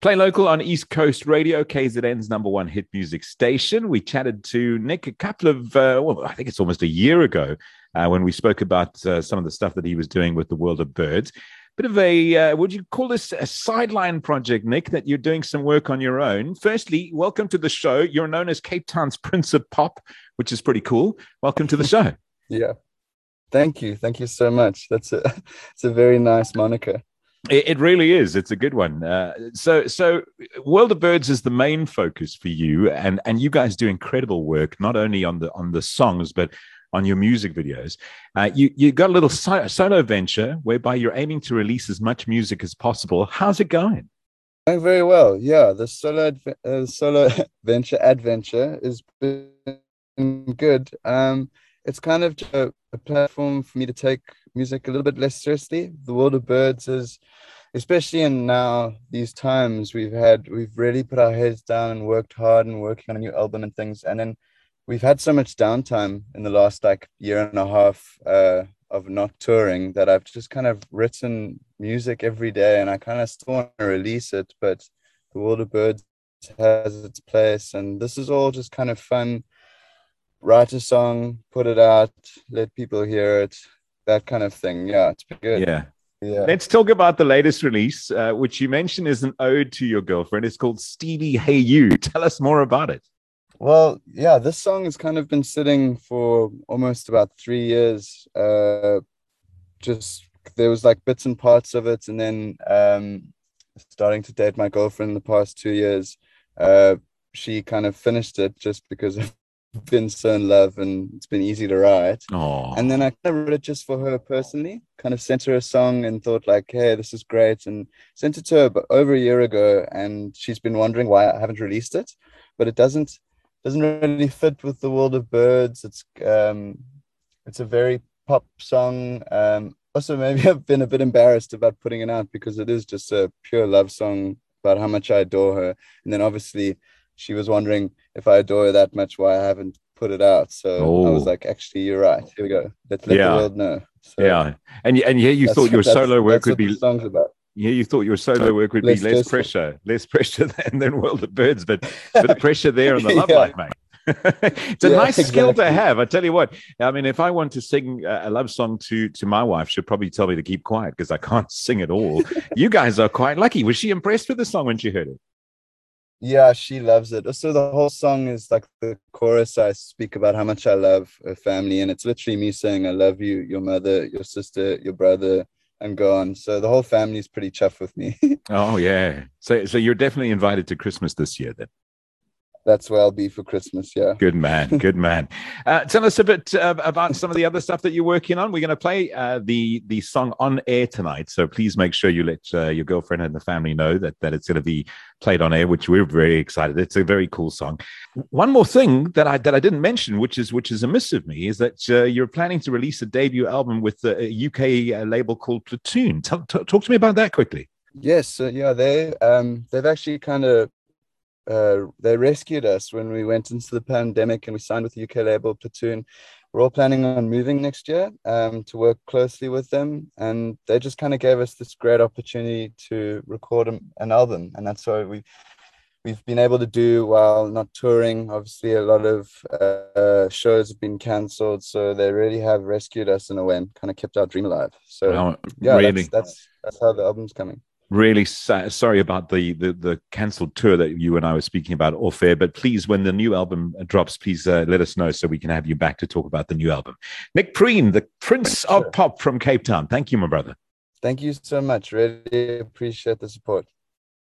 Play Local on East Coast Radio, KZN's number one hit music station. We chatted to Nick a couple of, I think it's almost a year ago when we spoke about some of the stuff that he was doing with The World of Birds. Bit of a, would you call this a sideline project, Nick, that you're doing some work on your own? Firstly, welcome to the show. You're known as Cape Town's Prince of Pop, which is pretty cool. Welcome to the show. Yeah. Thank you. Thank you so much. It's a very nice moniker. It really is. It's a good one. So World of Birds is the main focus for you, and you guys do incredible work, not only on the songs, but on your music videos. You got a little solo venture whereby you're aiming to release as much music as possible. How's it going? Going very well. Yeah, the solo adventure has been good. It's kind of a platform for me to take music a little bit less seriously. The World of Birds is, especially in now these times, we've really put our heads down and worked hard and working on a new album and things. And then we've had so much downtime in the last year and a half of not touring that I've just kind of written music every day, and I kind of still want to release it. But the World of Birds has its place, and this is all just kind of fun. Write a song, put it out, let people hear it, that kind of thing. Yeah, it's been good. Yeah. Let's talk about the latest release, which you mentioned is an ode to your girlfriend. It's called Stevie, Hey You. Tell us more about it. Well, yeah, this song has kind of been sitting for almost about 3 years. Just there was like bits and parts of it. And then starting to date my girlfriend in the past 2 years, she kind of finished it just because of been so in love, and it's been easy to write. Aww. And then I kind of wrote it just for her personally, kind of sent her a song and thought like, hey, this is great, and sent it to her over a year ago, and she's been wondering why I haven't released it. But it doesn't really fit with the World of Birds. It's a very pop song. Also, maybe I've been a bit embarrassed about putting it out because it is just a pure love song about how much I adore her. And then obviously she was wondering if I adore her that much, why I haven't put it out. So I was like, actually, you're right. Here we go. Let the world know. So, yeah. And yeah, you thought your solo work would be songs about. Yeah, you thought your solo work would be less pressure than World of Birds, but the pressure there on the love life, mate. It's a nice skill to have. I tell you what, I mean, if I want to sing a love song to my wife, she'll probably tell me to keep quiet because I can't sing at all. You guys are quite lucky. Was she impressed with the song when she heard it? Yeah, she loves it. So the whole song is like the chorus. I speak about how much I love her family, and it's literally me saying, I love you, your mother, your sister, your brother, and go on. So the whole family is pretty chuffed with me. Oh, yeah. So you're definitely invited to Christmas this year then. That's where I'll be for Christmas, yeah. Good man, good man. Tell us a bit about some of the other stuff that you're working on. We're going to play the song on air tonight, so please make sure you let your girlfriend and the family know that it's going to be played on air, which we're very excited. It's a very cool song. One more thing that I didn't mention, which is amiss of me, is that you're planning to release a debut album with a UK label called Platoon. Talk to me about that quickly. Yes, they've actually kind of. They rescued us when we went into the pandemic, and we signed with the UK label Platoon. We're all planning on moving next year to work closely with them. And they just kind of gave us this great opportunity to record an album. And that's what we've been able to do while not touring. Obviously, a lot of shows have been cancelled. So they really have rescued us in a way and kind of kept our dream alive. So really? That's how the album's coming. Really sorry about the cancelled tour that you and I were speaking about off air, but please, when the new album drops, please let us know so we can have you back to talk about the new album. Nic Preen, the Prince of Pop from Cape Town. Thank you, my brother. Thank you so much. Really appreciate the support.